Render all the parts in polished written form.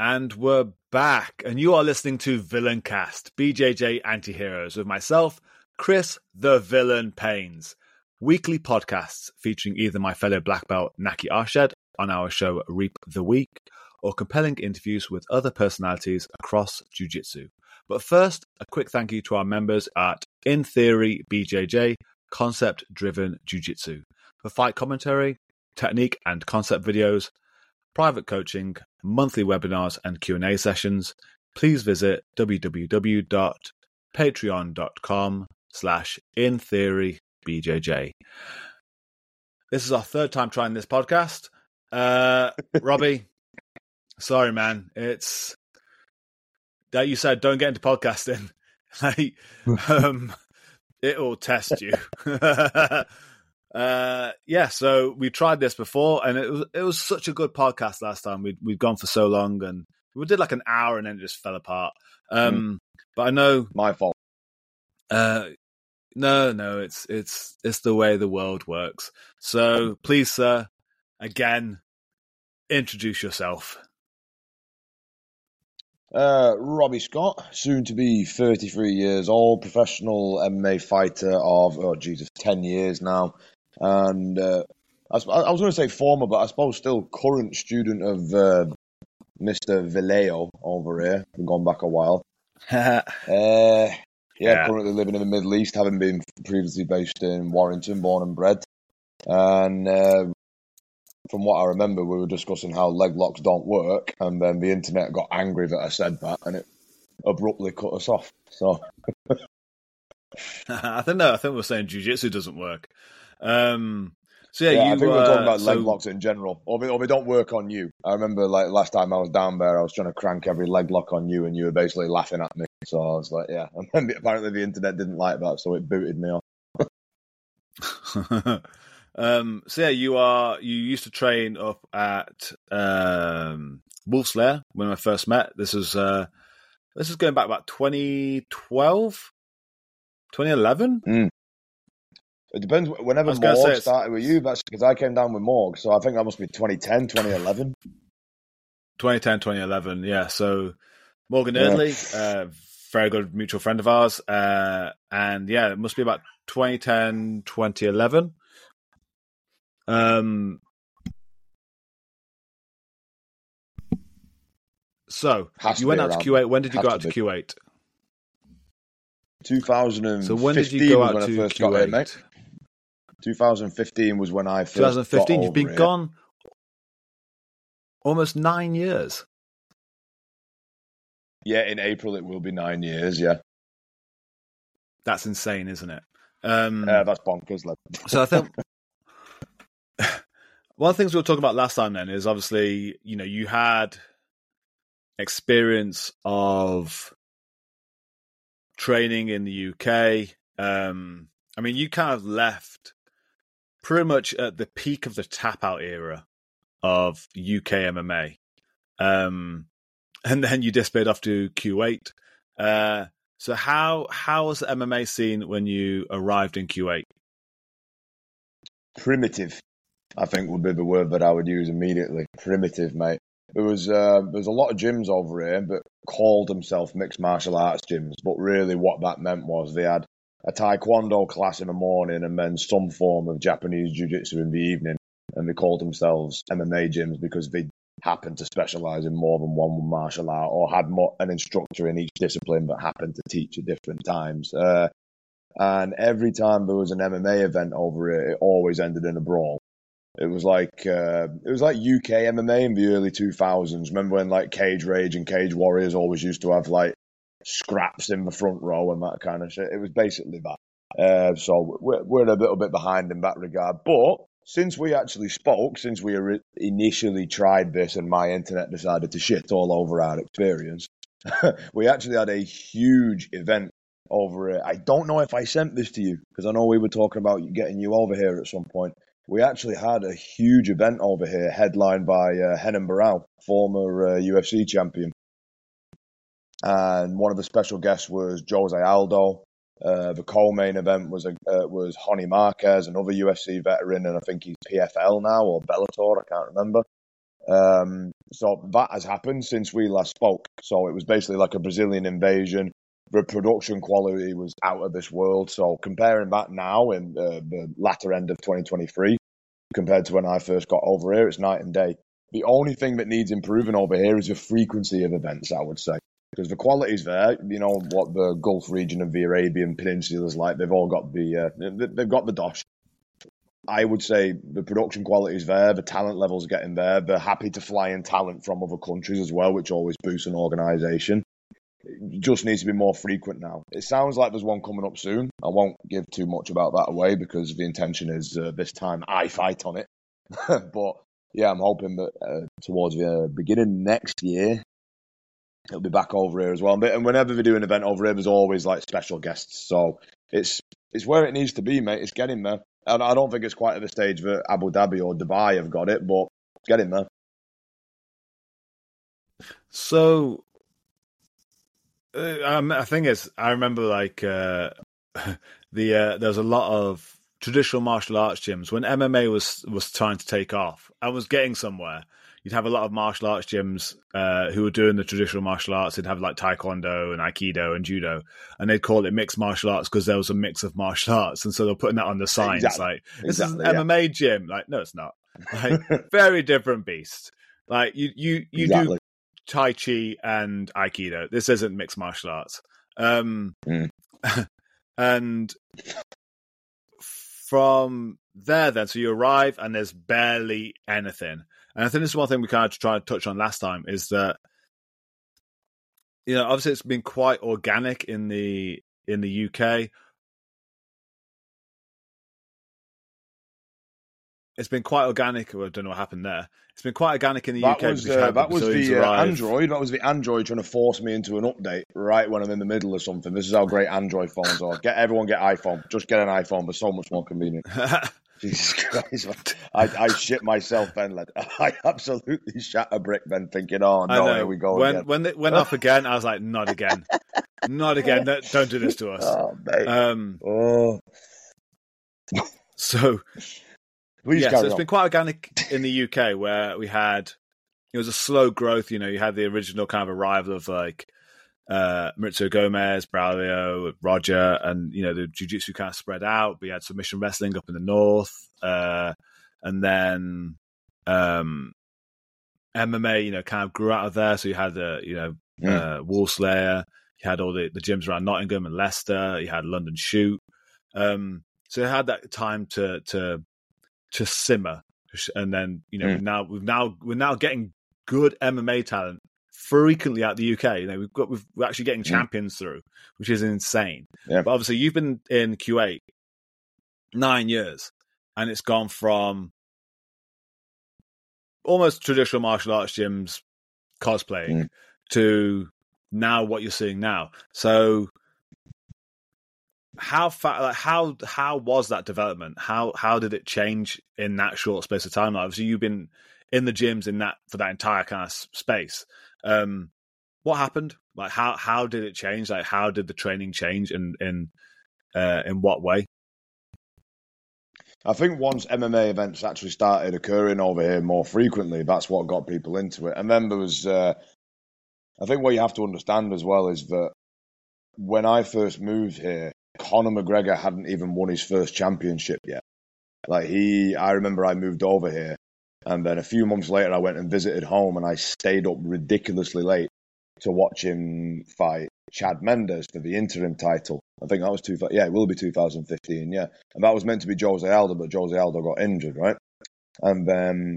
And we're back, and you are listening to Villaincast, BJJ Antiheroes, with myself, Chris the Villain Pains. Weekly podcasts featuring either my fellow black belt Naki Arshad on our show Reap the Week, or compelling interviews with other personalities across jiu-jitsu. But first, a quick thank you to our members at In Theory BJJ, concept-driven jiu-jitsu, for fight commentary, technique and concept videos, private coaching, monthly webinars and Q&A sessions. Please visit www.patreon.com/intheorybjj. This is our third time trying this podcast. Robbie, sorry, man. It's that you said don't get into podcasting. Like, it will test you. So we tried this before, and it was such a good podcast last time. We'd gone for so long, and we did like an hour, and then it just fell apart. But I know my fault. No, it's the way the world works. So please, sir, again, introduce yourself. Robbie Scott, soon to be 33 years old, professional MMA fighter of 10 years now. And I was going to say former, but I suppose still current student of Mr. Vileo over here. We've gone back a while. Currently living in the Middle East, having been previously based in Warrington, born and bred. And from what I remember, we were discussing how leg locks don't work, and then the internet got angry that I said that, and it abruptly cut us off. So I think we're saying jiu-jitsu doesn't work. I think we're talking about leg locks in general, or they don't work on you. I remember, like, last time I was down there, I was trying to crank every leg lock on you, and you were basically laughing at me. So I was like, yeah. And then apparently the internet didn't like that, so it booted me off. You used to train up at Wolfslair when I first met. This is going back about 2012, 2011. It depends. Whenever Morg started with you, that's because I came down with Morg. So I think that must be 2010, 2011. 2010, 2011, yeah. So Morgan Earnley, very good mutual friend of ours. It must be about 2010, 2011. So you went out to Q8. When did you go out to Q8? 2015. So when did you go out to Q8, mate? 2015 was when I first. 2015. You've been gone almost 9 years. Yeah, in April it will be 9 years. Yeah, that's insane, isn't it? That's bonkers. Like. So I think. One of the things we were talking about last time then is obviously, you know, you had experience of training in the UK. You kind of left pretty much at the peak of the tap out era of UK MMA. And then you disappeared off to Q8. So how was the MMA scene when you arrived in Q8? Primitive, I think would be the word that I would use immediately. Primitive, mate. There was a lot of gyms over here that called themselves mixed martial arts gyms, but really what that meant was they had a taekwondo class in the morning and then some form of Japanese jiu-jitsu in the evening, and they called themselves MMA gyms because they happened to specialise in more than one martial art or had an instructor in each discipline that happened to teach at different times. And every time there was an MMA event over here, it always ended in a brawl. It was like UK MMA in the early 2000s. Remember when like Cage Rage and Cage Warriors always used to have like scraps in the front row and that kind of shit? It was basically that. So we're a little bit behind in that regard. But since we actually spoke, since we initially tried this and my internet decided to shit all over our experience, we actually had a huge event over it. I don't know if I sent this to you because I know we were talking about getting you over here at some point. We actually had a huge event over here, headlined by Hennen Barrow, former UFC champion. And one of the special guests was Jose Aldo. The co-main event was Honey Marquez, another UFC veteran, and I think he's PFL now or Bellator, I can't remember. So that has happened since we last spoke. So it was basically like a Brazilian invasion. The production quality was out of this world. So comparing that now in the latter end of 2023 compared to when I first got over here, it's night and day. The only thing that needs improving over here is the frequency of events, I would say. Because the quality's there, you know, what the Gulf region of the Arabian Peninsula is like. They've all got the, they've got the dosh. I would say the production quality's there, the talent level's getting there. They're happy to fly in talent from other countries as well, which always boosts an organisation. It just needs to be more frequent now. It sounds like there's one coming up soon. I won't give too much about that away because the intention is this time I fight on it. But yeah, I'm hoping that towards the beginning next year, it'll be back over here as well. And whenever we do an event over here, there's always like special guests. So it's where it needs to be, mate. It's getting there. And I don't think it's quite at the stage that Abu Dhabi or Dubai have got it, but it's getting there. So I think it's, I remember like there's a lot of traditional martial arts gyms. When MMA was trying to take off, I was getting somewhere. You'd have a lot of martial arts gyms who were doing the traditional martial arts. They'd have like Taekwondo and Aikido and Judo, and they'd call it mixed martial arts because there was a mix of martial arts. And so they're putting that on the signs, like, this is an MMA gym. Like, no, it's not. Like, very different beast. Like, you do Tai Chi and Aikido. This isn't mixed martial arts. And from there, then, so you arrive and there's barely anything. And I think this is one thing we kind of tried to touch on last time is that, you know, obviously it's been quite organic in the UK. It's been quite organic. Well, I don't know what happened there. It's been quite organic in the UK. That was the Android. That was the Android trying to force me into an update right when I'm in the middle of something. This is how great Android phones are. Everyone get iPhone. Just get an iPhone. They're so much more convenient. Jesus Christ, I shit myself then, lad. I absolutely shat a brick then thinking, oh, no, here we go again. When it went off again, I was like, not again. Not again. No, don't do this to us. Oh, mate. So, so it's been quite organic in the UK where we had, it was a slow growth, you know, you had the original kind of arrival of like, Maurizio Gomez, Braulio, Roger, and you know the jiu-jitsu kind of spread out. We had submission wrestling up in the north, and then MMA, you know, kind of grew out of there. So you had the Wolfslair, you had all the gyms around Nottingham and Leicester, you had London Shoot, so you had that time to simmer, and then you know we're now getting good MMA talent frequently out the UK. You know, we're actually getting champions through, which is insane. Yeah. But obviously you've been in Q8 9 years and it's gone from almost traditional martial arts gyms cosplaying to now what you're seeing now. So how was that development? How did it change in that short space of time? Obviously you've been in the gyms for that entire kind of space. What happened? Like how did it change? Like how did the training change in what way? I think once MMA events actually started occurring over here more frequently, that's what got people into it. And then there was, I think what you have to understand as well is that when I first moved here, Conor McGregor hadn't even won his first championship yet. Like I remember I moved over here. And then a few months later, I went and visited home and I stayed up ridiculously late to watch him fight Chad Mendes for the interim title. I think that was 2015, yeah. And that was meant to be Jose Aldo, but Jose Aldo got injured, right? And then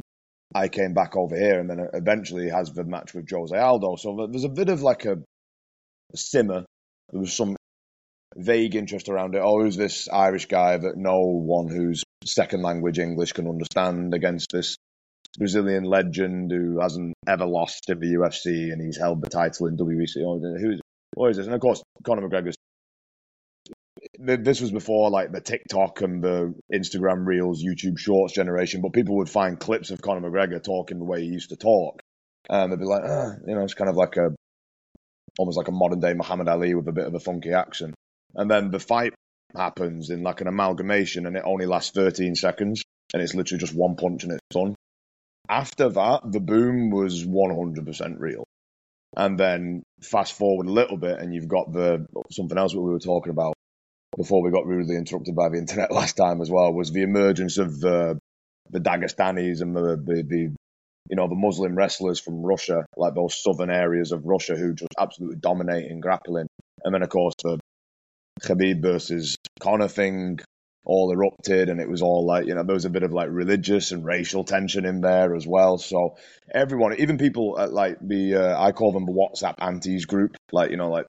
I came back over here and then eventually has the match with Jose Aldo. So there's a bit of like a simmer. There was some vague interest around it. Oh, who's this Irish guy that no one whose second language English can understand against this Brazilian legend who hasn't ever lost in the UFC and he's held the title in WBC. What is this? And of course, Conor McGregor's. This was before like the TikTok and the Instagram Reels, YouTube Shorts generation, but people would find clips of Conor McGregor talking the way he used to talk. And they'd be like, you know, it's kind of like almost like a modern day Muhammad Ali with a bit of a funky accent. And then the fight happens in like an amalgamation and it only lasts 13 seconds and it's literally just one punch and it's done. After that, the boom was 100% real. And then fast forward a little bit and you've got the something else that we were talking about before we got rudely interrupted by the internet last time as well, was the emergence of the Dagestanis and the you know, the Muslim wrestlers from Russia, like those southern areas of Russia who just absolutely dominate in grappling. And then, of course, the Khabib versus Conor thing all erupted, and it was all like, you know, there was a bit of like religious and racial tension in there as well. So everyone, even people at like the, I call them the WhatsApp aunties group, like, you know, like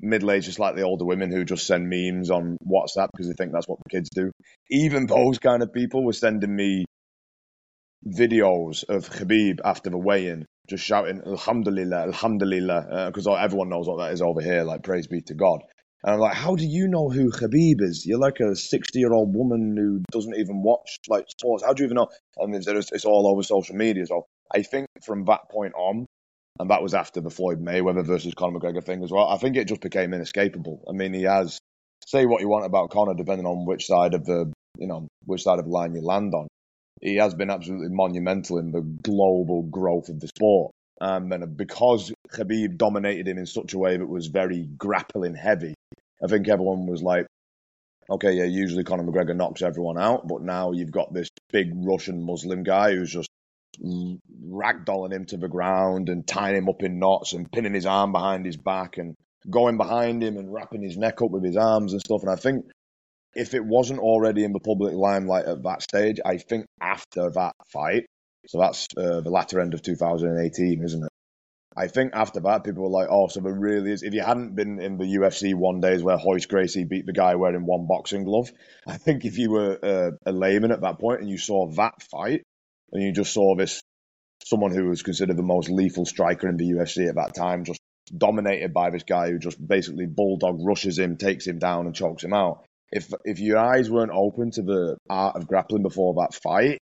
middle-aged to slightly older women who just send memes on WhatsApp because they think that's what the kids do. Even those kind of people were sending me videos of Khabib after the weigh-in, just shouting, Alhamdulillah, Alhamdulillah, because everyone knows what that is over here, like praise be to God. And I'm like, how do you know who Khabib is? You're like a 60-year-old woman who doesn't even watch like sports. How do you even know? I mean, it's all over social media. So I think from that point on, and that was after the Floyd Mayweather versus Conor McGregor thing as well, I think it just became inescapable. I mean, he has, say what you want about Conor, depending on which side of the, you know, which side of the line you land on. He has been absolutely monumental in the global growth of the sport. And because Khabib dominated him in such a way that was very grappling heavy, I think everyone was like, okay, yeah, usually Conor McGregor knocks everyone out, but now you've got this big Russian Muslim guy who's just ragdolling him to the ground and tying him up in knots and pinning his arm behind his back and going behind him and wrapping his neck up with his arms and stuff. And I think if it wasn't already in the public limelight at that stage, I think after that fight, so that's the latter end of 2018, isn't it? I think after that, people were like, oh, so there really is. If you hadn't been in the UFC one days where Royce Gracie beat the guy wearing one boxing glove, I think if you were a layman at that point and you saw that fight and you just saw this, someone who was considered the most lethal striker in the UFC at that time, just dominated by this guy who just basically bulldog rushes him, takes him down and chokes him out. If your eyes weren't open to the art of grappling before that fight,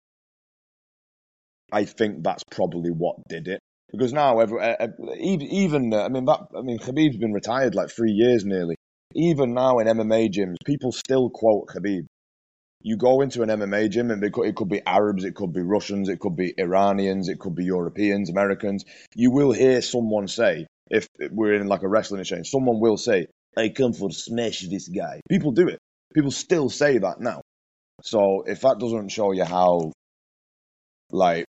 I think that's probably what did it. Because now, Khabib's been retired like 3 years nearly. Even now in MMA gyms, people still quote Khabib. You go into an MMA gym, and it could be Arabs, it could be Russians, it could be Iranians, it could be Europeans, Americans. You will hear someone say, if we're in like a wrestling exchange, someone will say, I come for smash this guy. People do it. People still say that now. So if that doesn't show you how, like,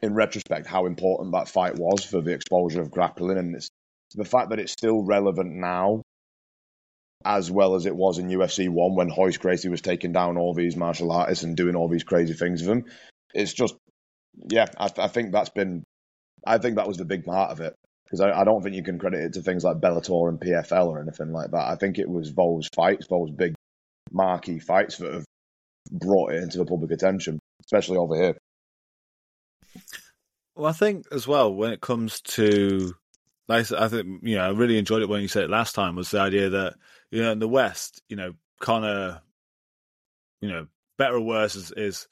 in retrospect, how important that fight was for the exposure of grappling, and it's the fact that it's still relevant now, as well as it was in UFC 1 when Royce Gracie was taking down all these martial artists and doing all these crazy things with them. It's just, yeah, I think that's been, I think that was the big part of it. Because I don't think you can credit it to things like Bellator and PFL or anything like that. I think it was those fights, those big marquee fights that have brought it into the public attention, especially over here. Well, I think as well, when it comes to, like, I think, you know, I really enjoyed it when you said it last time, was the idea that, you know, in the West, you know, Conor, you know, better or worse, is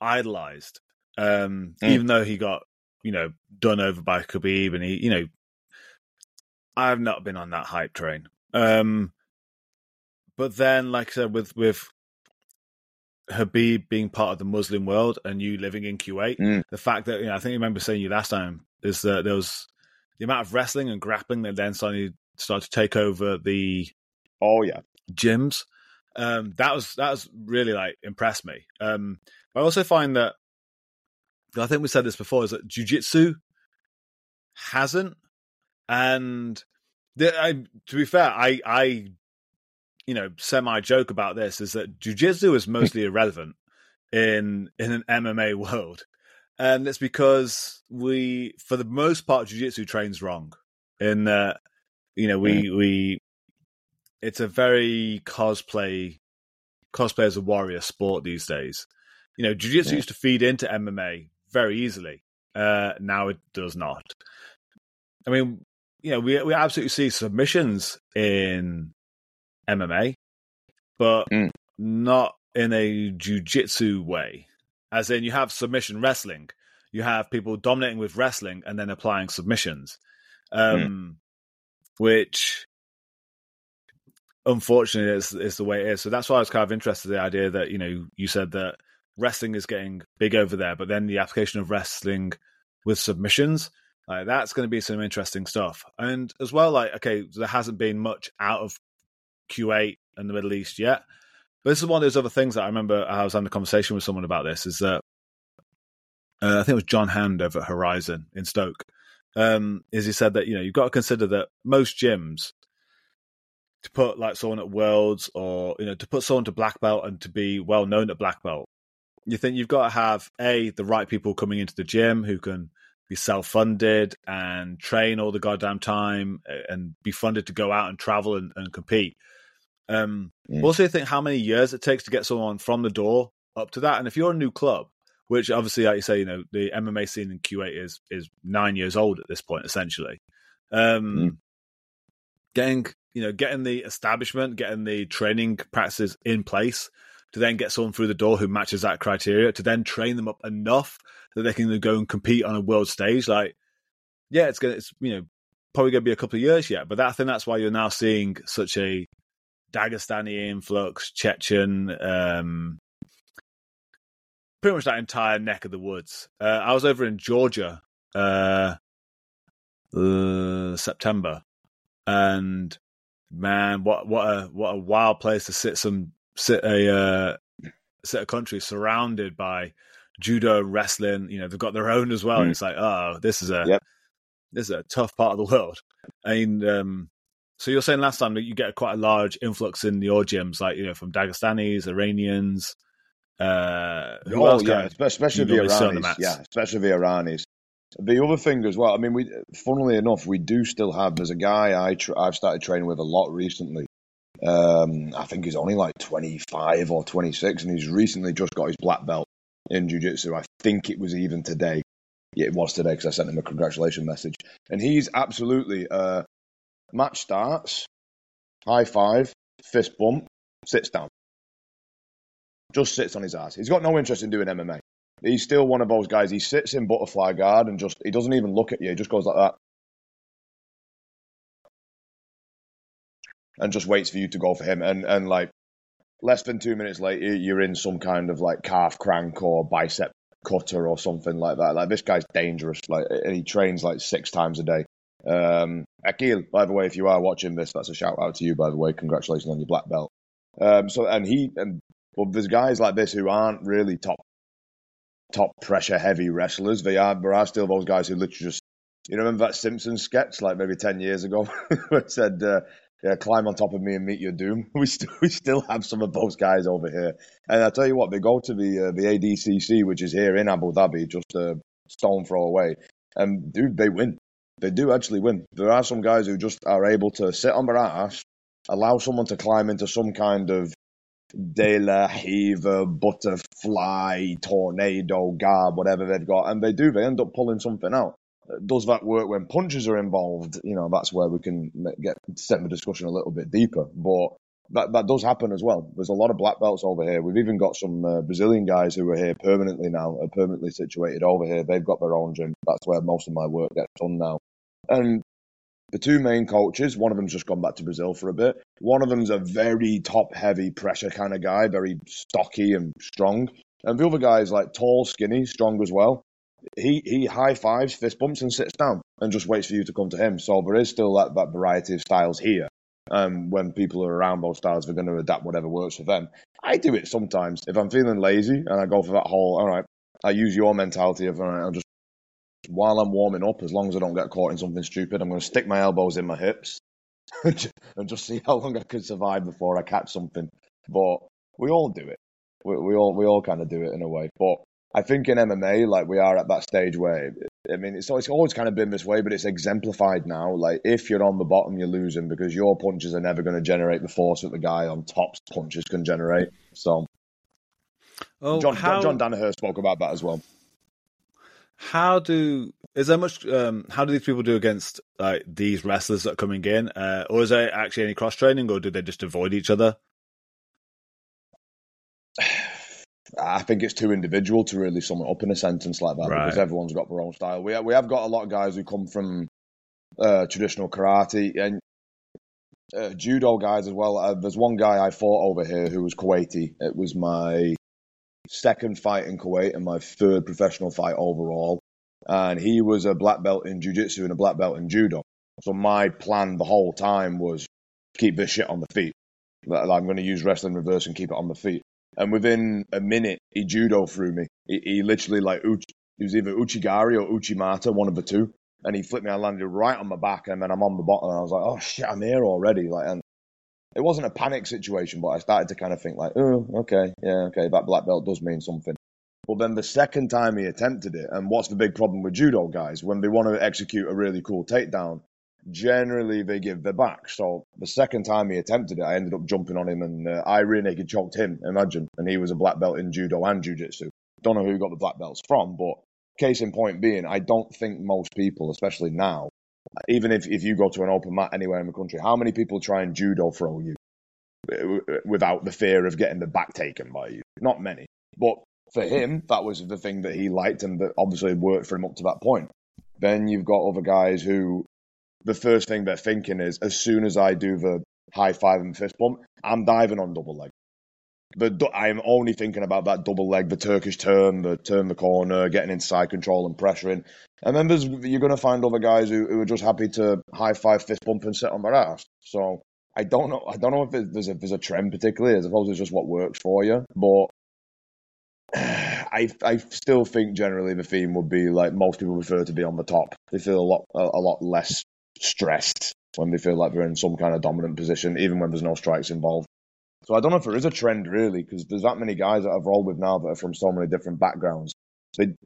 idolized. Even though he got, you know, done over by Khabib, and he, you know, I've not been on that hype train. But then, like I said, with Khabib being part of the Muslim world and you living in Kuwait, the fact that, you know, I think I remember saying you last time, is that there was the amount of wrestling and grappling that then suddenly started to take over the gyms. That was really, like, impressed me. I also find that, I think we said this before, is that jiu-jitsu hasn't. And to be fair, I you know, semi-joke about this, is that jiu-jitsu is mostly irrelevant in an MMA world. And it's because we, for the most part, jiu-jitsu trains wrong. In that, you know, we it's a very cosplay as a warrior sport these days. You know, jiu-jitsu used to feed into MMA very easily. Now it does not. I mean, you know, we absolutely see submissions in MMA, but not in a jiu-jitsu way. As in, you have submission wrestling. You have people dominating with wrestling and then applying submissions, which, unfortunately, is the way it is. So that's why I was kind of interested in the idea that, you know, you said that wrestling is getting big over there, but then the application of wrestling with submissions, like, that's going to be some interesting stuff. And as well, like, okay, there hasn't been much out of Q8 and the Middle East yet, but this is one of those other things that I remember I was having a conversation with someone about this, is that I think it was John Hand over at Horizon in Stoke, is he said that, you know, you've got to consider that most gyms, to put like someone at Worlds, or, you know, to put someone to black belt and to be well known at black belt, you think you've got to have the right people coming into the gym who can be self-funded and train all the goddamn time and be funded to go out and travel and compete. Also think how many years it takes to get someone from the door up to that. And if you're a new club, which obviously, like you say, you know, the MMA scene in Kuwait is 9 years old at this point, essentially. Getting the establishment, getting the training practices in place to then get someone through the door who matches that criteria, to then train them up enough that they can go and compete on a world stage. Like, yeah, it's probably going to be a couple of years yet, but I think that's why you're now seeing such a Dagestani influx, Chechen, pretty much that entire neck of the woods. I was over in Georgia September, and man, what a wild place to sit a country surrounded by judo, wrestling. You know, they've got their own as well. And it's like, oh, this is a tough part of the world. And so you're saying last time that you get quite a large influx in your gyms, like, you know, from Dagestanis, Iranians, especially the Iranis. Yeah, especially the Iranis. The other thing as well, I mean, funnily enough, we do still have, there's a guy I've started training with a lot recently. I think he's only like 25 or 26, and he's recently just got his black belt in jiu-jitsu. I think it was even today. Yeah, it was today, because I sent him a congratulation message. And he's absolutely, match starts, high five, fist bump, sits down. Just sits on his ass. He's got no interest in doing MMA. He's still one of those guys. He sits in butterfly guard and just, he doesn't even look at you. He just goes like that and just waits for you to go for him. And like less than 2 minutes later, you're in some kind of like calf crank or bicep cutter or something like that. Like, this guy's dangerous. Like, and he trains like 6 times a day. Akhil, by the way, if you are watching this, that's a shout out to you, by the way. Congratulations on your black belt. Well, there's guys like this who aren't really top pressure heavy wrestlers. There are still those guys who literally just, you know, remember that Simpsons sketch like maybe 10 years ago that said, climb on top of me and meet your doom. We still have some of those guys over here. And I tell you what, they go to the ADCC, which is here in Abu Dhabi, just a stone throw away. And dude, they win. They do actually win. There are some guys who just are able to sit on their ass, allow someone to climb into some kind of De La Hiva, butterfly, tornado, guard, whatever they've got. And they end up pulling something out. Does that work when punches are involved? You know, that's where we can set the discussion a little bit deeper. But that does happen as well. There's a lot of black belts over here. We've even got some Brazilian guys who are here permanently now, are permanently situated over here. They've got their own gym. That's where most of my work gets done now. And the 2 main coaches, one of them's just gone back to Brazil for a bit. One of them's a very top-heavy pressure kind of guy, very stocky and strong. And the other guy is like tall, skinny, strong as well. He high-fives, fist bumps, and sits down and just waits for you to come to him. So there is still that variety of styles here. When people are around those styles, they're going to adapt whatever works for them. I do it sometimes. If I'm feeling lazy and I go for that whole, all right, I use your mentality of, all right, I'll just, while I'm warming up, as long as I don't get caught in something stupid, I'm going to stick my elbows in my hips and just see how long I can survive before I catch something. But we all do it. We all kind of do it in a way. But I think in MMA, like, we are at that stage where, I mean, it's always kind of been this way, but it's exemplified now. Like, if you're on the bottom, you're losing because your punches are never going to generate the force that the guy on top's punches can generate. So, John Danaher spoke about that as well. How do these people do against like these wrestlers that are coming in? Or is there actually any cross training, or do they just avoid each other? I think it's too individual to really sum it up in a sentence like that, right? Because everyone's got their own style. We have got a lot of guys who come from traditional karate and judo guys as well. There's one guy I fought over here who was Kuwaiti. It was my second fight in Kuwait and my third professional fight overall. And he was a black belt in jiu-jitsu and a black belt in judo. So my plan the whole time was keep this shit on the feet. Like, I'm going to use wrestling reverse and keep it on the feet. And within a minute, he judo threw me. He literally, like, he was either Uchigari or Uchimata, one of the two. And he flipped me, I landed right on my back, and then I'm on the bottom, and I was like, oh shit, I'm here already. Like, and it wasn't a panic situation, but I started to kind of think like, oh, okay, yeah, okay, that black belt does mean something. But then the second time he attempted it, and what's the big problem with judo guys? When they want to execute a really cool takedown, generally they give their back. So the second time he attempted it, I ended up jumping on him, and I rear naked choked him, imagine. And he was a black belt in judo and jiu-jitsu. Don't know who he got the black belts from, but case in point being, I don't think most people, especially now, even if you go to an open mat anywhere in the country, how many people try and judo throw you without the fear of getting the back taken by you? Not many. But for him, that was the thing that he liked and that obviously worked for him up to that point. Then you've got other guys who the first thing they're thinking is, as soon as I do the high five and fist bump, I'm diving on double leg. I'm only thinking about that double leg, the Turkish turn the corner, getting inside control and pressuring. And then you're going to find other guys who are just happy to high five, fist bump, and sit on their ass. So I don't know if there's a trend particularly. I suppose it's just what works for you. But I still think generally the theme would be like most people prefer to be on the top. They feel a lot less stressed when they feel like they're in some kind of dominant position, even when there's no strikes involved. So I don't know if there is a trend, really, because there's that many guys that I've rolled with now that are from so many different backgrounds. So it'd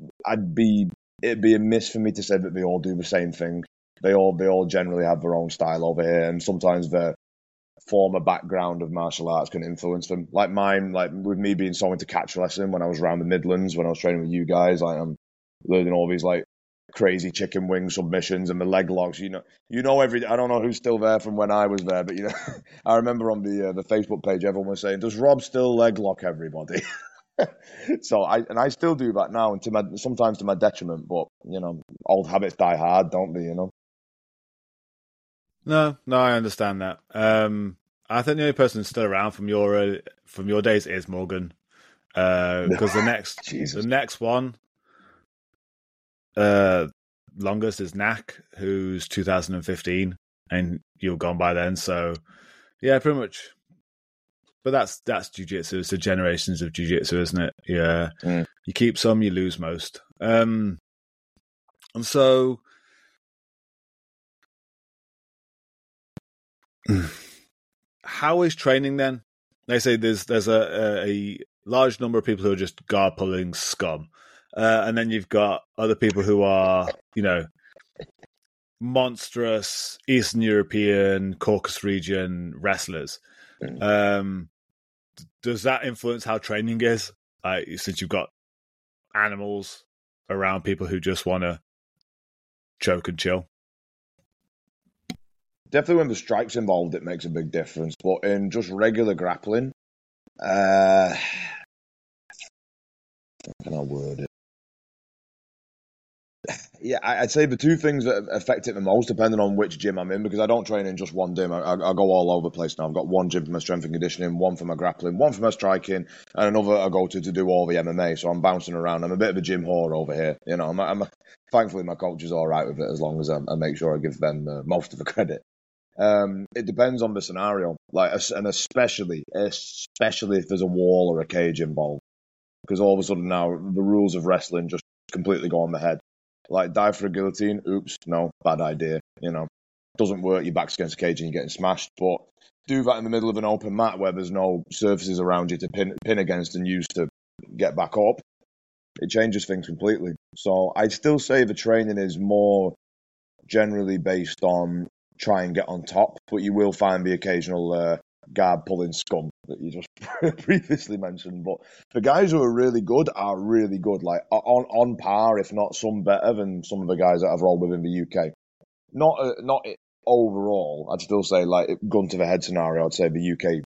be amiss for me to say that they all do the same thing. They all generally have their own style over here, and sometimes their former background of martial arts can influence them. Like mine, like with me being so into catch wrestling when I was around the Midlands, when I was training with you guys, like I'm learning all these like crazy chicken wing submissions and the leg locks, I don't know who's still there from when I was there, but I remember on the Facebook page everyone was saying, does Rob still leg lock everybody? So I still do that now, and sometimes to my detriment, but old habits die hard, don't they? No, I understand that. I think the only person still around from your days is Morgan, because the next one longest is Nak, who's 2015, and you're gone by then, so yeah, pretty much. But that's jiu-jitsu. It's the generations of jiu-jitsu, isn't it? Yeah. Mm. You keep some, you lose most. And so how is training then? They say there's a large number of people who are just guard pulling scum. And then you've got other people who are, monstrous Eastern European, Caucasus region wrestlers. Does that influence how training is? Since you've got animals around people who just want to choke and chill? Definitely when the strike's involved, it makes a big difference. But in just regular grappling, how can I word it? Yeah, I'd say the two things that affect it the most, depending on which gym I'm in, because I don't train in just one gym. I go all over the place now. I've got one gym for my strength and conditioning, one for my grappling, one for my striking, and another I go to do all the MMA. So I'm bouncing around. I'm a bit of a gym whore over here. I'm thankfully my coach is all right with it, as long as I make sure I give them most of the credit. It depends on the scenario, like, and especially if there's a wall or a cage involved, because all of a sudden now the rules of wrestling just completely go on the head. Like, dive for a guillotine, oops, no, bad idea, Doesn't work, your back's against a cage and you're getting smashed. But do that in the middle of an open mat where there's no surfaces around you to pin against and use to get back up. It changes things completely. So I'd still say the training is more generally based on try and get on top, but you will find the occasional guard pulling scum that you just previously mentioned. But the guys who are really good, like on par, if not some better than some of the guys that I've rolled with in the UK. Not overall, I'd still say, like, gun to the head scenario, I'd say the UK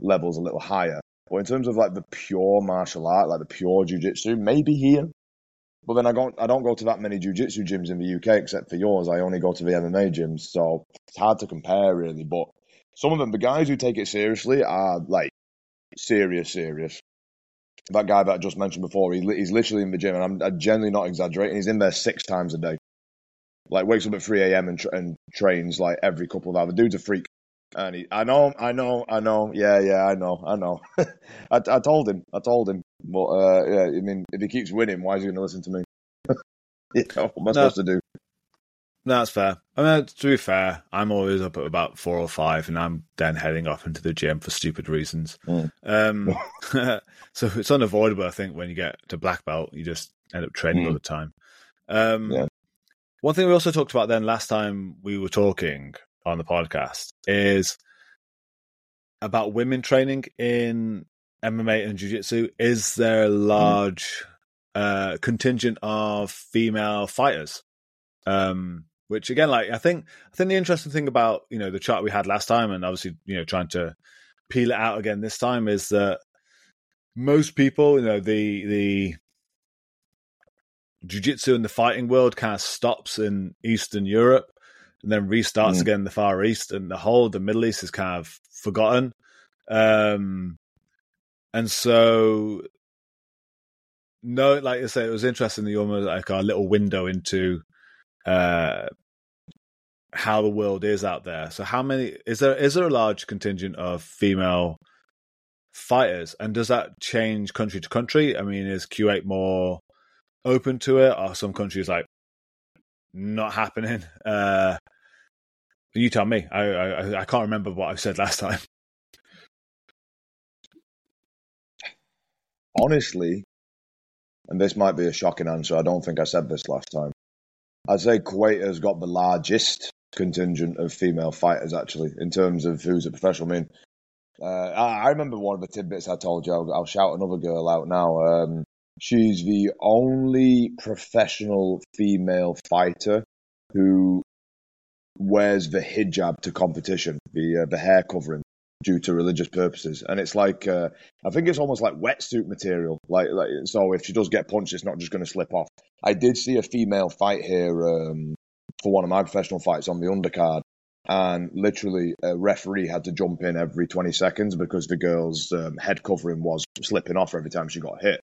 level's a little higher. But in terms of like the pure martial art, like the pure jiu-jitsu, maybe here. But then I don't go to that many jiu-jitsu gyms in the UK except for yours. I only go to the MMA gyms, so it's hard to compare really. But some of them, the guys who take it seriously are, like, serious. that guy that I just mentioned before, he's literally in the gym, and I'm generally not exaggerating, he's in there 6 times a day. Like, wakes up at 3 a.m. and trains, like, every couple of hours. The dude's a freak. And he, I know. Yeah, I know. I told him. But, yeah, I mean, if he keeps winning, why is he going to listen to me? You know, what am I supposed to do? That's fair. I mean, to be fair, I'm always up at about 4 or 5, and I'm then heading off into the gym for stupid reasons. So it's unavoidable, I think, when you get to black belt, you just end up training all the time. Yeah. One thing we also talked about then last time we were talking on the podcast is about women training in MMA and jiu-jitsu. Is there a large contingent of female fighters? Which again, like, I think the interesting thing about, you know, the chart we had last time, and obviously, you know, trying to peel it out again this time, is that most people, you know, the jiu-jitsu and the fighting world kind of stops in Eastern Europe and then restarts again in the Far East, and the Middle East is kind of forgotten. And so, no, like I say, it was interesting that you almost like our little window into how the world is out there. So how many is there a large contingent of female fighters, and does that change country to country? I mean, is Q8 more open to it? Are some countries like not happening? You tell me. I can't remember what I said last time. Honestly, and this might be a shocking answer, I don't think I said this last time, I'd say Kuwait has got the largest contingent of female fighters, actually, in terms of who's a professional. I mean, I remember one of the tidbits I told you. I'll shout another girl out now. She's the only professional female fighter who wears the hijab to competition, the hair covering, due to religious purposes. And it's like, I think it's almost like wetsuit material. Like, so if she does get punched, it's not just going to slip off. I did see a female fight here for one of my professional fights on the undercard, and literally a referee had to jump in every 20 seconds because the girl's head covering was slipping off every time she got hit.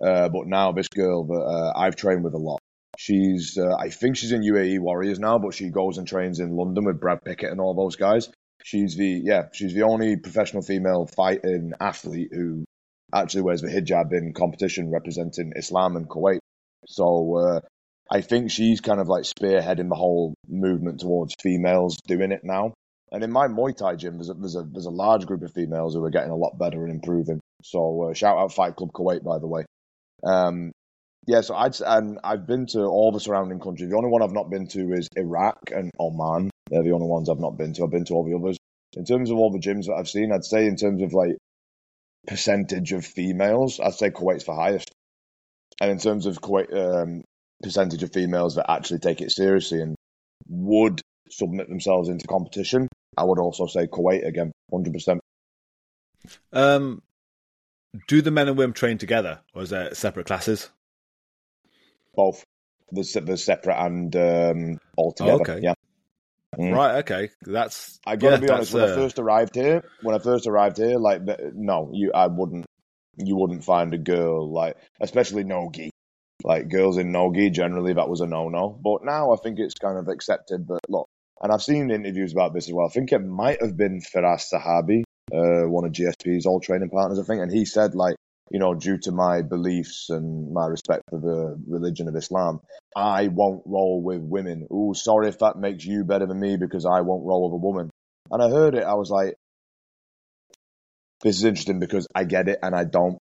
But now this girl that I've trained with a lot, she's I think she's in UAE Warriors now, but she goes and trains in London with Brad Pickett and all those guys. She's the only professional female fighting athlete who actually wears the hijab in competition, representing Islam and Kuwait. So I think she's kind of like spearheading the whole movement towards females doing it now. And in my Muay Thai gym, there's a large group of females who are getting a lot better and improving. So shout out Fight Club Kuwait, by the way. So I've been to all the surrounding countries. The only one I've not been to is Iraq and Oman. They're the only ones I've not been to. I've been to all the others. In terms of all the gyms that I've seen, I'd say in terms of like percentage of females, I'd say Kuwait's the highest. And in terms of Kuwait, percentage of females that actually take it seriously and would submit themselves into competition, I would also say Kuwait again, 100%. Do the men and women train together, or is there separate classes? Both. They're separate and all together. Oh, okay. Yeah. Right, okay. That's. I gotta be honest. When I first arrived here, like, no, you wouldn't find a girl, like, especially no gi. Like, girls in no gi, generally that was a no-no. But now I think it's kind of accepted. But look, and I've seen interviews about this as well. I think it might have been Firas Sahabi, one of GSP's old training partners, I think, and he said, like, you know, due to my beliefs and my respect for the religion of Islam, I won't roll with women. Ooh, sorry if that makes you better than me, because I won't roll with a woman. And I heard it, I was like, this is interesting, because I get it and I don't.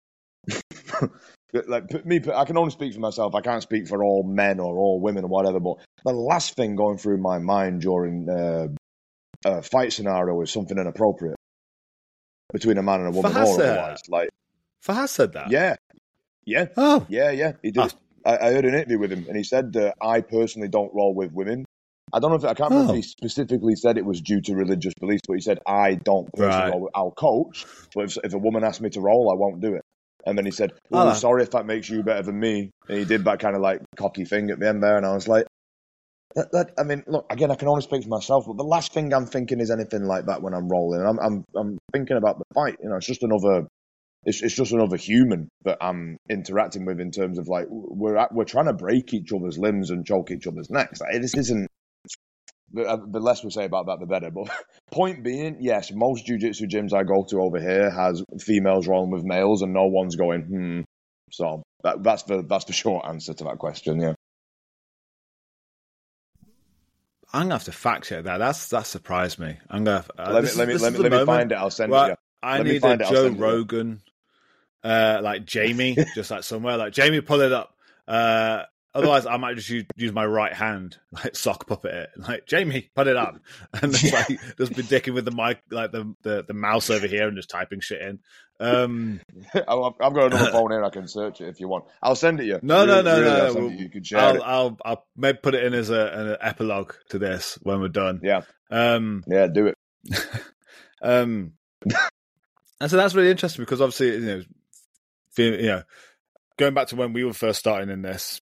Like, me, I can only speak for myself. I can't speak for all men or all women or whatever. But the last thing going through my mind during a fight scenario is something inappropriate between a man and a woman, or otherwise, like. Fahad said that? Yeah. Oh. Yeah, he did. I heard an interview with him, and he said, I personally don't roll with women. I don't know if, I can't remember if he specifically said it was due to religious beliefs, but he said, I don't personally roll with, I'll coach, but if a woman asks me to roll, I won't do it. And then he said, sorry if that makes you better than me. And he did that kind of like cocky thing at the end there, and I was like, I mean, look, again, I can only speak for myself, but the last thing I'm thinking is anything like that when I'm rolling. I'm thinking about the fight, you know, it's just another it's just another human that I'm interacting with in terms of like we're trying to break each other's limbs and choke each other's necks. Like, this isn't. The less we say about that, the better. But point being, yes, most jiu-jitsu gyms I go to over here has females rolling with males, and no one's going, So that's the short answer to that question, yeah. I'm going to have to fact check that. That surprised me. I'm going to have, let me find it. I'll send it to you. I need a Joe Rogan, like Jamie, just like somewhere. Like, Jamie, pull it up. Otherwise, I might just use my right hand, like sock puppet it, like Jamie, put it up, and just, like, just be dicking with the mic, like the mouse over here, and just typing shit in. I've got another phone here. I can search it if you want. I'll send it you. No. You can share it. I'll maybe put it in as an epilogue to this when we're done. Yeah. Yeah. Do it. And so that's really interesting because obviously you know, going back to when we were first starting in this.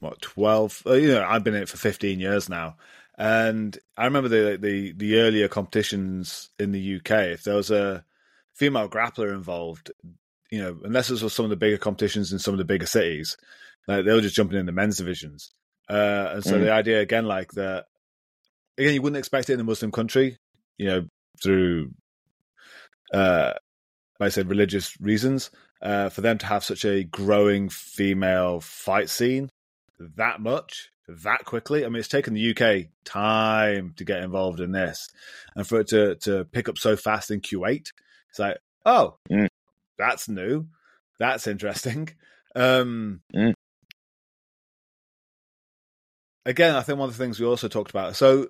What 12? I've been in it for 15 years now, and I remember the earlier competitions in the UK. If there was a female grappler involved, unless it was some of the bigger competitions in some of the bigger cities, like they were just jumping in the men's divisions. And so the idea again, like that, again, you wouldn't expect it in a Muslim country, through like I said, religious reasons, for them to have such a growing female fight scene. That much, that quickly. I mean, it's taken the UK time to get involved in this, and for it to pick up so fast in Q8, it's like, that's new, that's interesting. Again, I think one of the things we also talked about. So,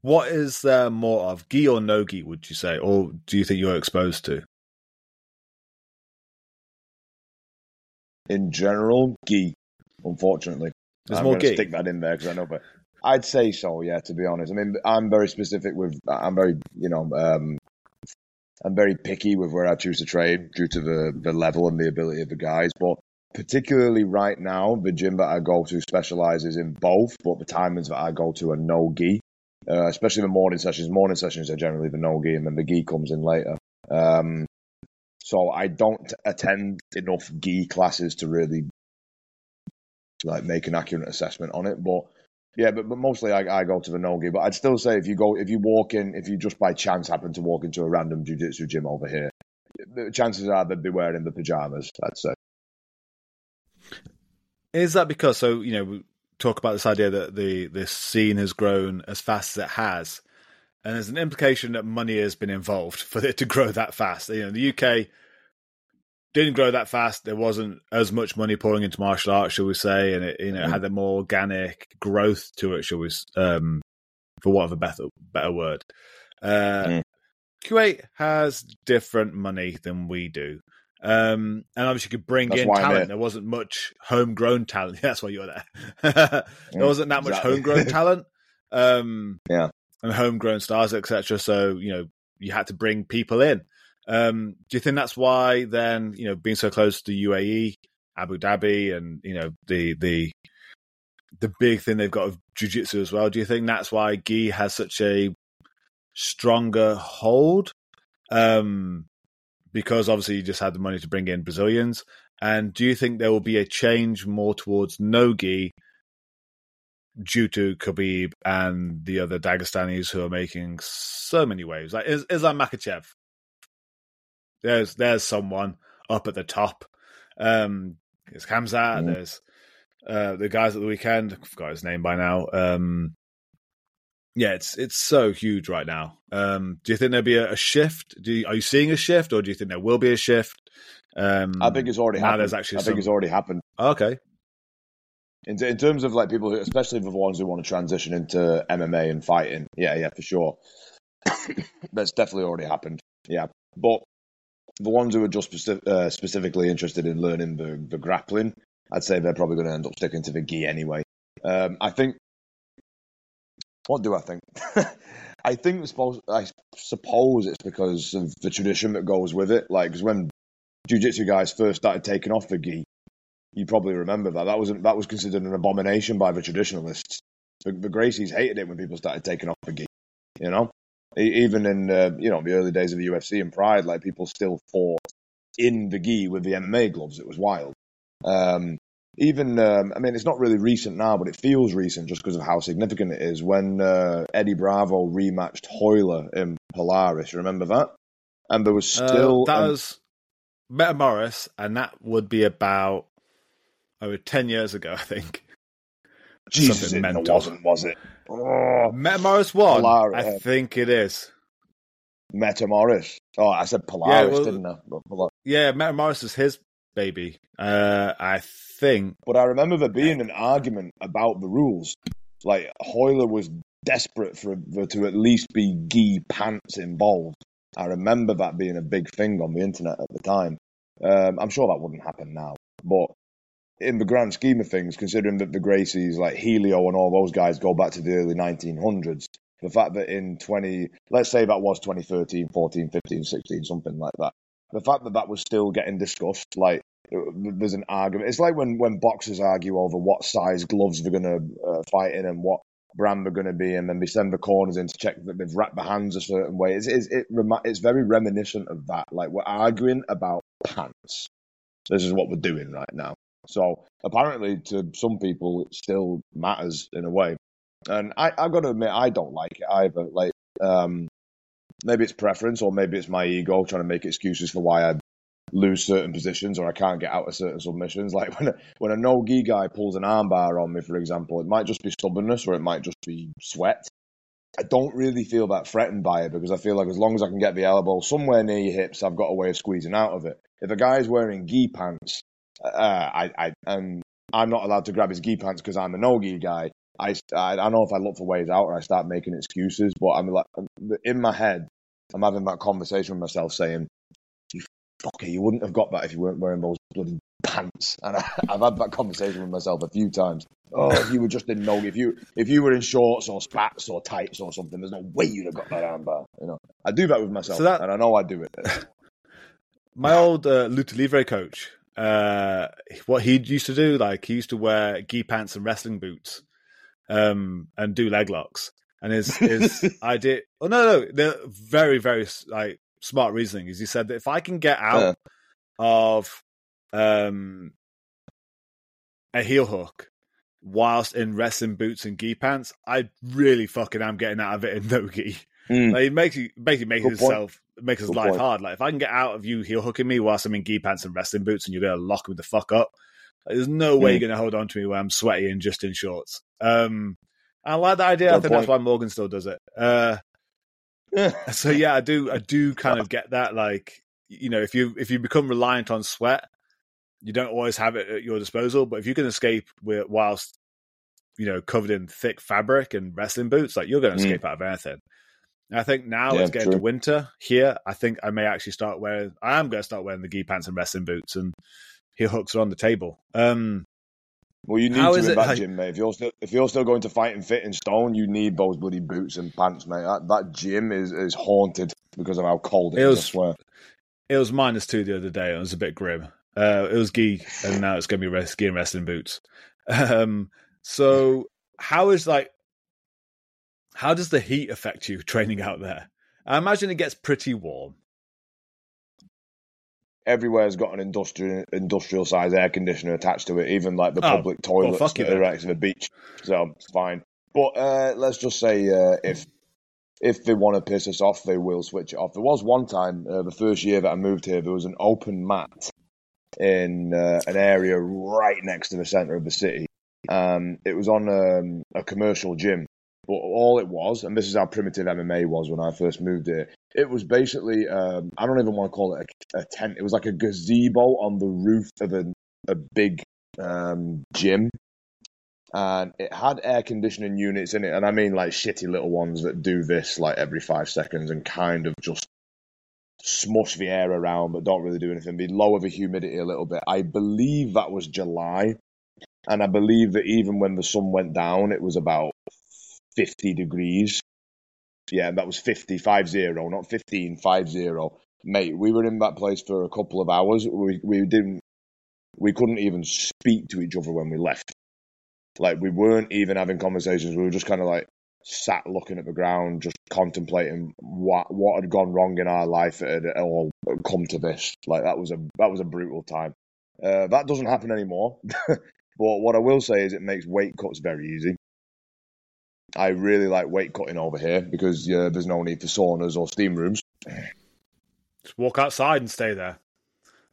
what is there more of, gi or no gi? Would you say, or do you think you're exposed to? In general, gi, unfortunately. There's I'm more gi. Stick that in there because I know, but I'd say so, yeah, to be honest. I mean, I'm very specific with, I'm very picky with where I choose to train due to the level and the ability of the guys. But particularly right now, the gym that I go to specializes in both, but the timings that I go to are no gi, especially the morning sessions. Morning sessions are generally the no gi, and then the gi comes in later. So I don't attend enough gi classes to really like make an accurate assessment on it. But yeah, but mostly I go to the no gi. But I'd still say if you just by chance happen to walk into a random jiu-jitsu gym over here, the chances are they'd be wearing the pajamas, I'd say. Is that because, we talk about this idea that this scene has grown as fast as it has. And there's an implication that money has been involved for it to grow that fast. The UK didn't grow that fast. There wasn't as much money pouring into martial arts, shall we say, and it had a more organic growth to it, shall we? For want of a better word, Kuwait has different money than we do, and obviously you could bring in talent. There wasn't much homegrown talent. That's why you're there. There wasn't that much homegrown talent. And homegrown stars, etc. So, you had to bring people in. Do you think that's why then, being so close to the UAE, Abu Dhabi, and, the big thing they've got of jiu-jitsu as well, do you think that's why gi has such a stronger hold? Because obviously you just had the money to bring in Brazilians. And do you think there will be a change more towards no gi due to Khabib and the other Dagestanis who are making so many waves? Like Islam Makhachev. There's someone up at the top. There's Hamza, there's the guys at the weekend. I forgot his name by now. It's so huge right now. Do you think there'll be a shift? Are you seeing a shift, or do you think there will be a shift? I think it's already happened. It's already happened. Oh, okay. In terms of like people, who, especially the ones who want to transition into MMA and fighting, yeah, for sure, that's definitely already happened. Yeah, but the ones who are just specifically interested in learning the grappling, I'd say they're probably going to end up sticking to the gi anyway. I suppose it's because of the tradition that goes with it. Like, because when jiu-jitsu guys first started taking off the gi, you probably remember that was considered an abomination by the traditionalists. The Gracies hated it when people started taking off the gi, Even in the early days of the UFC and Pride, like, people still fought in the gi with the MMA gloves. It was wild. It's not really recent now, but it feels recent just because of how significant it is. When Eddie Bravo rematched Hoyler in Polaris, remember that? And there was still... that was Metamoris, and that would be about 10 years ago, I think. Jesus, it wasn't, was it? Oh, Metamoris won, Polaris. I think it is. Metamoris. Oh, I said Polaris, didn't I? But yeah, Metamoris is his baby, I think. But I remember there being an argument about the rules. Like, Hoyler was desperate for there to at least be gi pants involved. I remember that being a big thing on the internet at the time. I'm sure that wouldn't happen now, but in the grand scheme of things, considering that the Gracies, like Helio and all those guys, go back to the early 1900s, the fact that let's say that was 2013, 14, 15, 16, something like that, the fact that that was still getting discussed, like, there's an argument. It's like when boxers argue over what size gloves they're going to fight in and what brand they're going to be in, and they send the corners in to check that they've wrapped their hands a certain way. It's very reminiscent of that. Like, we're arguing about pants. This is what we're doing right now. So apparently to some people it still matters in a way. And I've got to admit, I don't like it either. Like, maybe it's preference, or maybe it's my ego trying to make excuses for why I lose certain positions or I can't get out of certain submissions. Like, when a no-gi guy pulls an armbar on me, for example, it might just be stubbornness or it might just be sweat. I don't really feel that threatened by it because I feel like as long as I can get the elbow somewhere near your hips, I've got a way of squeezing out of it. If a guy's wearing gi pants, I'm not allowed to grab his gi pants because I'm a no-gi guy. I know if I look for ways out or I start making excuses, but I'm like, in my head, I'm having that conversation with myself saying, okay, you wouldn't have got that if you weren't wearing those bloody pants. And I've had that conversation with myself a few times. Oh, if you were just in no, if you were in shorts or spats or tights or something, there's no way you'd have got that armbar. You know, I do that with myself, and I know I do it. My old Luta Livre coach, what he used to do, like, he used to wear gi pants and wrestling boots, and do leg locks. And his idea, oh no, they're very, very like smart reasoning, is he said that if I can get out of a heel hook whilst in wrestling boots and gi pants, I really fucking am getting out of it in no gi. Like, it makes you basically makes his life hard. Like, if I can get out of you heel hooking me whilst I'm in gi pants and wrestling boots, and you're gonna lock me the fuck up, like, there's no way you're gonna hold on to me when I'm sweaty and just in shorts. I like that idea. I think that's why Morgan still does it. So yeah, I do kind of get that. Like, you know, if you become reliant on sweat, you don't always have it at your disposal. But if you can escape whilst, you know, covered in thick fabric and wrestling boots, like, you're going to escape out of anything. And I think now it's getting to winter here. I think I may actually start wearing. I am going to start wearing the gi pants and wrestling boots, and heel hooks are on the table. Well, you need to imagine, mate. If you're still going to fight and fit in stone, you need those bloody boots and pants, mate. That gym is haunted because of how cold it is, I swear. It was -2 the other day, and it was a bit grim. It was gi, and now it's going to be ski and wrestling boots. So how does the heat affect you training out there? I imagine it gets pretty warm. Everywhere's got an industrial size air conditioner attached to it, even like the public toilets that are next to the beach. So it's fine. But let's just say if they want to piss us off, they will switch it off. There was one time, the first year that I moved here, there was an open mat in an area right next to the centre of the city. It was on a commercial gym. But all it was, and this is how primitive MMA was when I first moved here, it was basically, I don't even want to call it a tent. It was like a gazebo on the roof of a big gym. And it had air conditioning units in it. And I mean, like, shitty little ones that do this, like, every 5 seconds and kind of just smush the air around but don't really do anything. They lower the humidity a little bit. I believe that was July. And I believe that even when the sun went down, it was about 50 degrees. Yeah, that was 50, 50, not 15, 50. Mate, we were in that place for a couple of hours. We couldn't even speak to each other when we left. Like, we weren't even having conversations. We were just kind of like, sat looking at the ground, just contemplating what had gone wrong in our life that had all come to this. Like, that was a brutal time. That doesn't happen anymore. But what I will say is it makes weight cuts very easy. I really like weight cutting over here because there's no need for saunas or steam rooms. Just walk outside and stay there.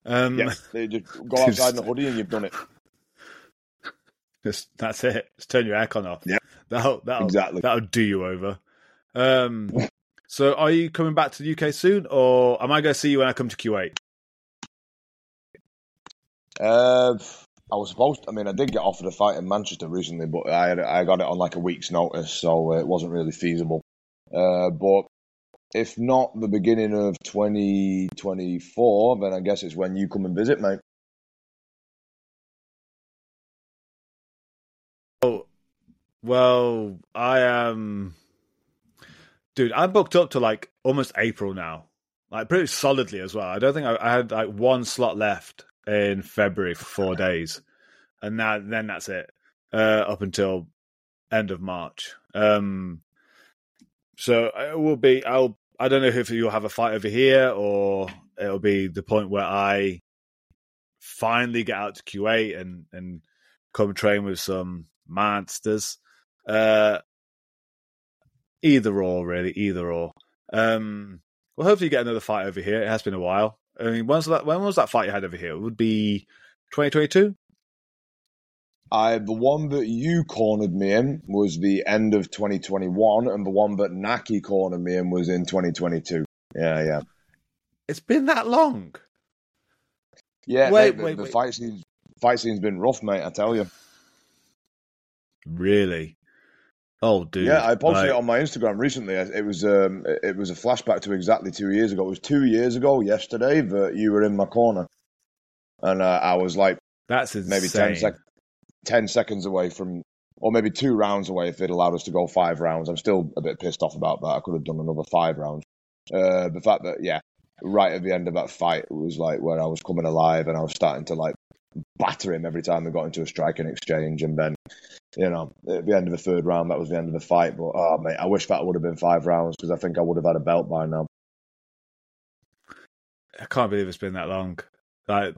Yeah, just go outside in a hoodie and you've done it. That's it. Just turn your aircon off. Yeah, that'll do you over. So are you coming back to the UK soon, or am I going to see you when I come to Kuwait? I was supposed to, I did get offered a fight in Manchester recently, but I got it on like a week's notice, so it wasn't really feasible. But if not the beginning of 2024, then I guess it's when you come and visit, mate. Well, I'm booked up to like almost April now, like pretty solidly as well. I don't think I had like one slot left in February for 4 days, and then that's it up until end of March. So it will be. I don't know if you'll have a fight over here, or it'll be the point where I finally get out to Q8 and come train with some monsters. Either or. Well, hopefully you get another fight over here. It has been a while. I mean, when was that fight you had over here? It would be 2022? The one that you cornered me in was the end of 2021, and the one that Naki cornered me in was in 2022. Yeah. It's been that long. Yeah, wait. Fight scene's been rough, mate, I tell you. Really? Oh, dude. Yeah, I posted it on my Instagram recently. It was a flashback to exactly 2 years ago. It was 2 years ago yesterday that you were in my corner. And I was like, that's insane. Maybe 10 seconds away from, or maybe 2 rounds away if they'd allowed us to go 5 rounds. I'm still a bit pissed off about that. I could have done another 5 rounds. The fact that, right at the end of that fight, it was like when I was coming alive and I was starting to like batter him every time we got into a striking exchange. And then, at the end of the 3rd round, that was the end of the fight. But, oh, mate, I wish that would have been 5 rounds because I think I would have had a belt by now. I can't believe it's been that long. Like,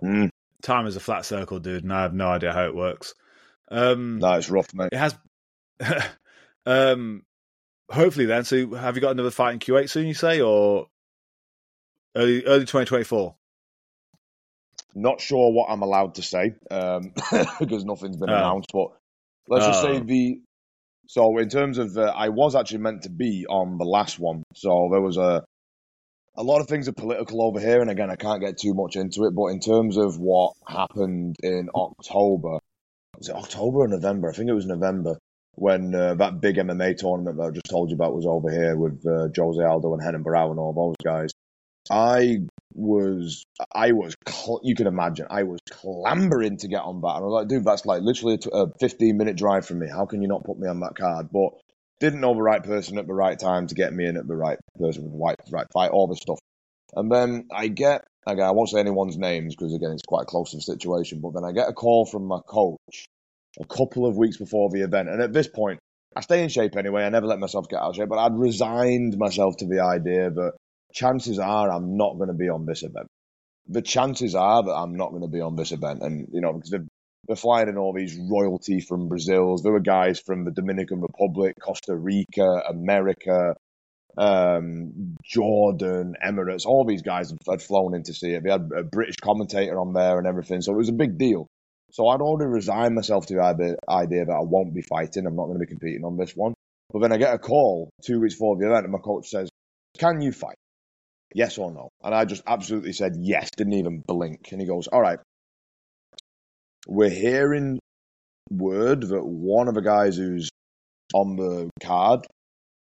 time is a flat circle, dude, and I have no idea how it works. No, it's rough, mate. It has. Hopefully then. So have you got another fight in Q8 soon, you say, or early 2024? Not sure what I'm allowed to say because nothing's been announced, but let's just say so in terms of, I was actually meant to be on the last one. So there was a lot of things are political over here. And again, I can't get too much into it, but in terms of what happened in October, was it October or November? I think it was November when that big MMA tournament that I just told you about was over here with Jose Aldo and Hennen Barrow and all those guys. You can imagine, I was clambering to get on that. And I was like, dude, that's like literally a 15-minute drive from me. How can you not put me on that card? But didn't know the right person at the right time to get me in at the right person with the right fight, all this stuff. And then I won't say anyone's names because, again, it's quite close to the situation. But then I get a call from my coach a couple of weeks before the event. And at this point, I stay in shape anyway. I never let myself get out of shape. But I'd resigned myself to the idea that chances are I'm not going to be on this event. The chances are that I'm not going to be on this event. And, because they're flying in all these royalty from Brazil. There were guys from the Dominican Republic, Costa Rica, America, Jordan, Emirates, all these guys had flown in to see it. They had a British commentator on there and everything. So it was a big deal. So I'd already resigned myself to the idea that I won't be fighting. I'm not going to be competing on this one. But then I get a call 2 weeks before the event and my coach says, "Can you fight? Yes or no?" And I just absolutely said yes, didn't even blink. And he goes, "All right, we're hearing word that one of the guys who's on the card,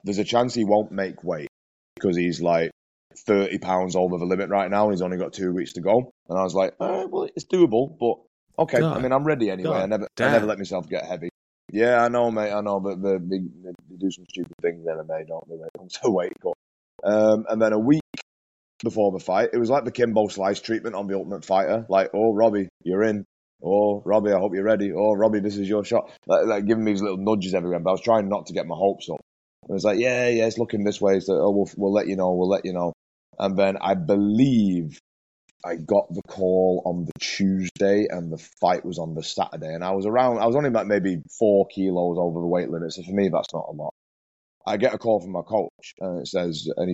there's a chance he won't make weight because he's like 30 pounds over the limit right now and he's only got 2 weeks to go." And I was like, well, it's doable, but okay. God. I'm ready anyway. God, I never let myself get heavy. Yeah, I know, mate. I know, but they do some stupid things in MMA, don't they, when it comes to weight cut. And then a week before the fight, it was like the Kimbo Slice treatment on The Ultimate Fighter. Like, "Oh, Robbie, you're in. Oh, Robbie, I hope you're ready. Oh, Robbie, this is your shot." Like giving me these little nudges everywhere. But I was trying not to get my hopes up. And it's like, yeah, it's looking this way. So, oh, we'll let you know, And then I believe I got the call on the Tuesday and the fight was on the Saturday. And I was only about maybe 4 kilos over the weight limit. So for me, that's not a lot. I get a call from my coach and he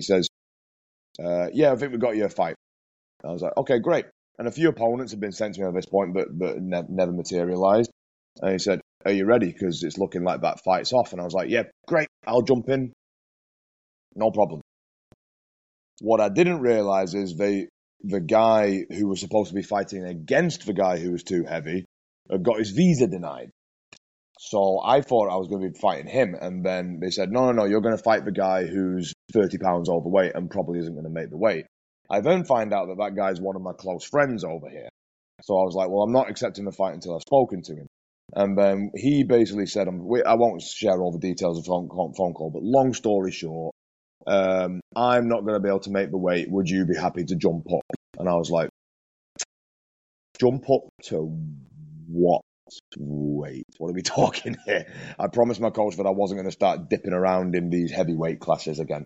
says, yeah, I think we got you a fight. And I was like, okay, great. And a few opponents have been sent to me at this point, but never materialized. And he said, are you ready? Because it's looking like that fight's off. And I was like, yeah, great. I'll jump in. No problem. What I didn't realize is the guy who was supposed to be fighting against the guy who was too heavy got his visa denied. So I thought I was going to be fighting him. And then they said, no, you're going to fight the guy who's 30 pounds overweight and probably isn't going to make the weight. I then find out that guy's one of my close friends over here. So I was like, well, I'm not accepting the fight until I've spoken to him. And then he basically said, I won't share all the details of the phone call, but long story short, I'm not going to be able to make the weight. Would you be happy to jump up? And I was like, jump up to what weight? What are we talking here? I promised my coach that I wasn't going to start dipping around in these heavyweight classes again.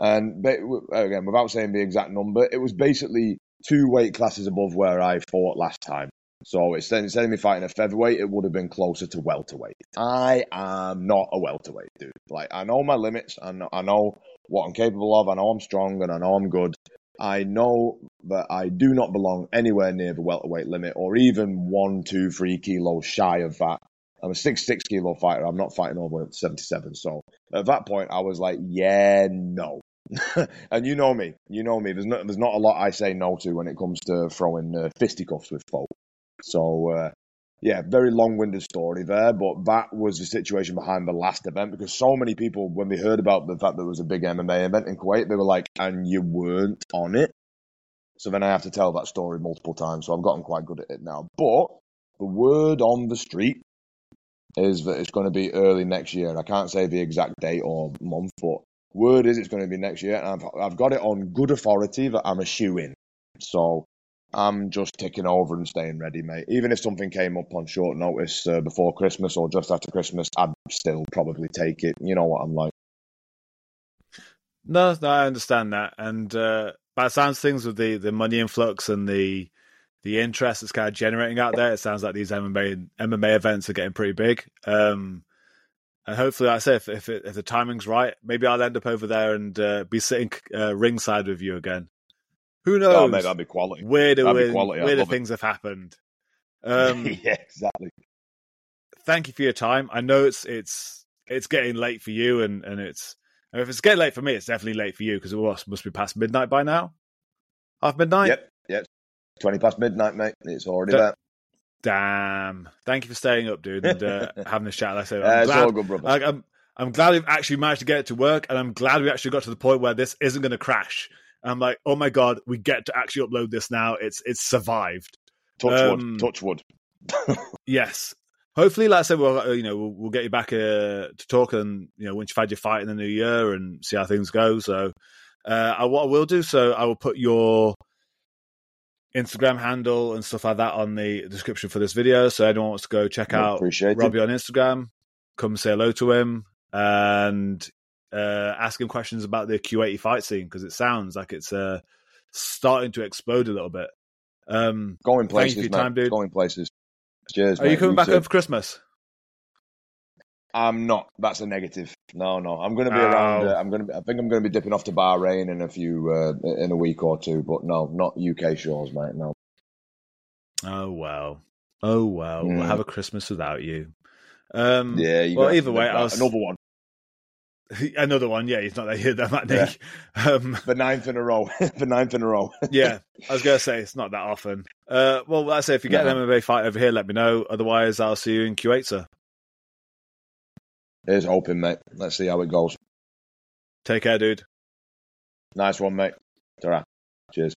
And again, without saying the exact number, it was basically 2 weight classes above where I fought last time. So instead of me fighting a featherweight, it would have been closer to welterweight. I am not a welterweight, dude. Like, I know my limits. I know what I'm capable of. I know I'm strong and I know I'm good. I know that I do not belong anywhere near the welterweight limit or even 1, 2, 3 kilos shy of that. I'm a 6'6 kilo fighter. I'm not fighting over at 77. So at that point, I was like, yeah, no. And you know me. There's not a lot I say no to when it comes to throwing fisticuffs with folk. So, yeah, very long-winded story there, but that was the situation behind the last event because so many people, when they heard about the fact that there was a big MMA event in Kuwait, they were like, and you weren't on it? So then I have to tell that story multiple times, so I've gotten quite good at it now. But the word on the street is that it's going to be early next year, and I can't say the exact date or month, but word is it's going to be next year, and I've got it on good authority that I'm a shoo-in. So I'm just ticking over and staying ready, mate. Even if something came up on short notice before Christmas or just after Christmas, I'd still probably take it. You know what I'm like. No, I understand that. And by the sounds of things with the money influx and the interest that's kind of generating out there, it sounds like these MMA events are getting pretty big. And hopefully, like I say, if the timing's right, maybe I'll end up over there and be sitting ringside with you again. Who knows? Oh, mate, that'd be quality. Weirder things have happened. Yeah, exactly. Thank you for your time. I know it's getting late for you, and it's if it's getting late for me, it's definitely late for you because it must be past midnight by now. Half midnight. Yep. 20 past midnight, mate. It's already there. Damn. Thank you for staying up, dude, and having this chat. Like I said, it's all good, brother. I'm glad we've actually managed to get it to work, and I'm glad we actually got to the point where this isn't going to crash. I'm like, oh my God, we get to actually upload this now. It's survived. Touch wood. Yes. Hopefully, like I said, we'll get you back to talk and, once you've had your fight in the new year and see how things go. So what I will do, so I will put your Instagram handle and stuff like that on the description for this video. So anyone wants to go check out Robbie on Instagram, come say hello to him and ask him questions about the Q80 fight scene because it sounds like it's starting to explode a little bit. Going places, thank you for your time, dude. Going places. Cheers. Are you coming back home for Christmas? I'm not. That's a negative. No. I'm going to be around. I think I'm going to be dipping off to Bahrain in a week or two. But no, not UK shores, mate. No. Oh well. Mm. We'll have a Christmas without you. Yeah. Either way, another one. Another one, yeah. He's not here, that Nick. Yeah. The ninth in a row. Yeah, I was gonna say it's not that often. Well, like I say, if you get an MMA fight over here, let me know. Otherwise, I'll see you in Q8, sir. Here's hoping, mate. Let's see how it goes. Take care, dude. Nice one, mate. Ta-ra. Cheers.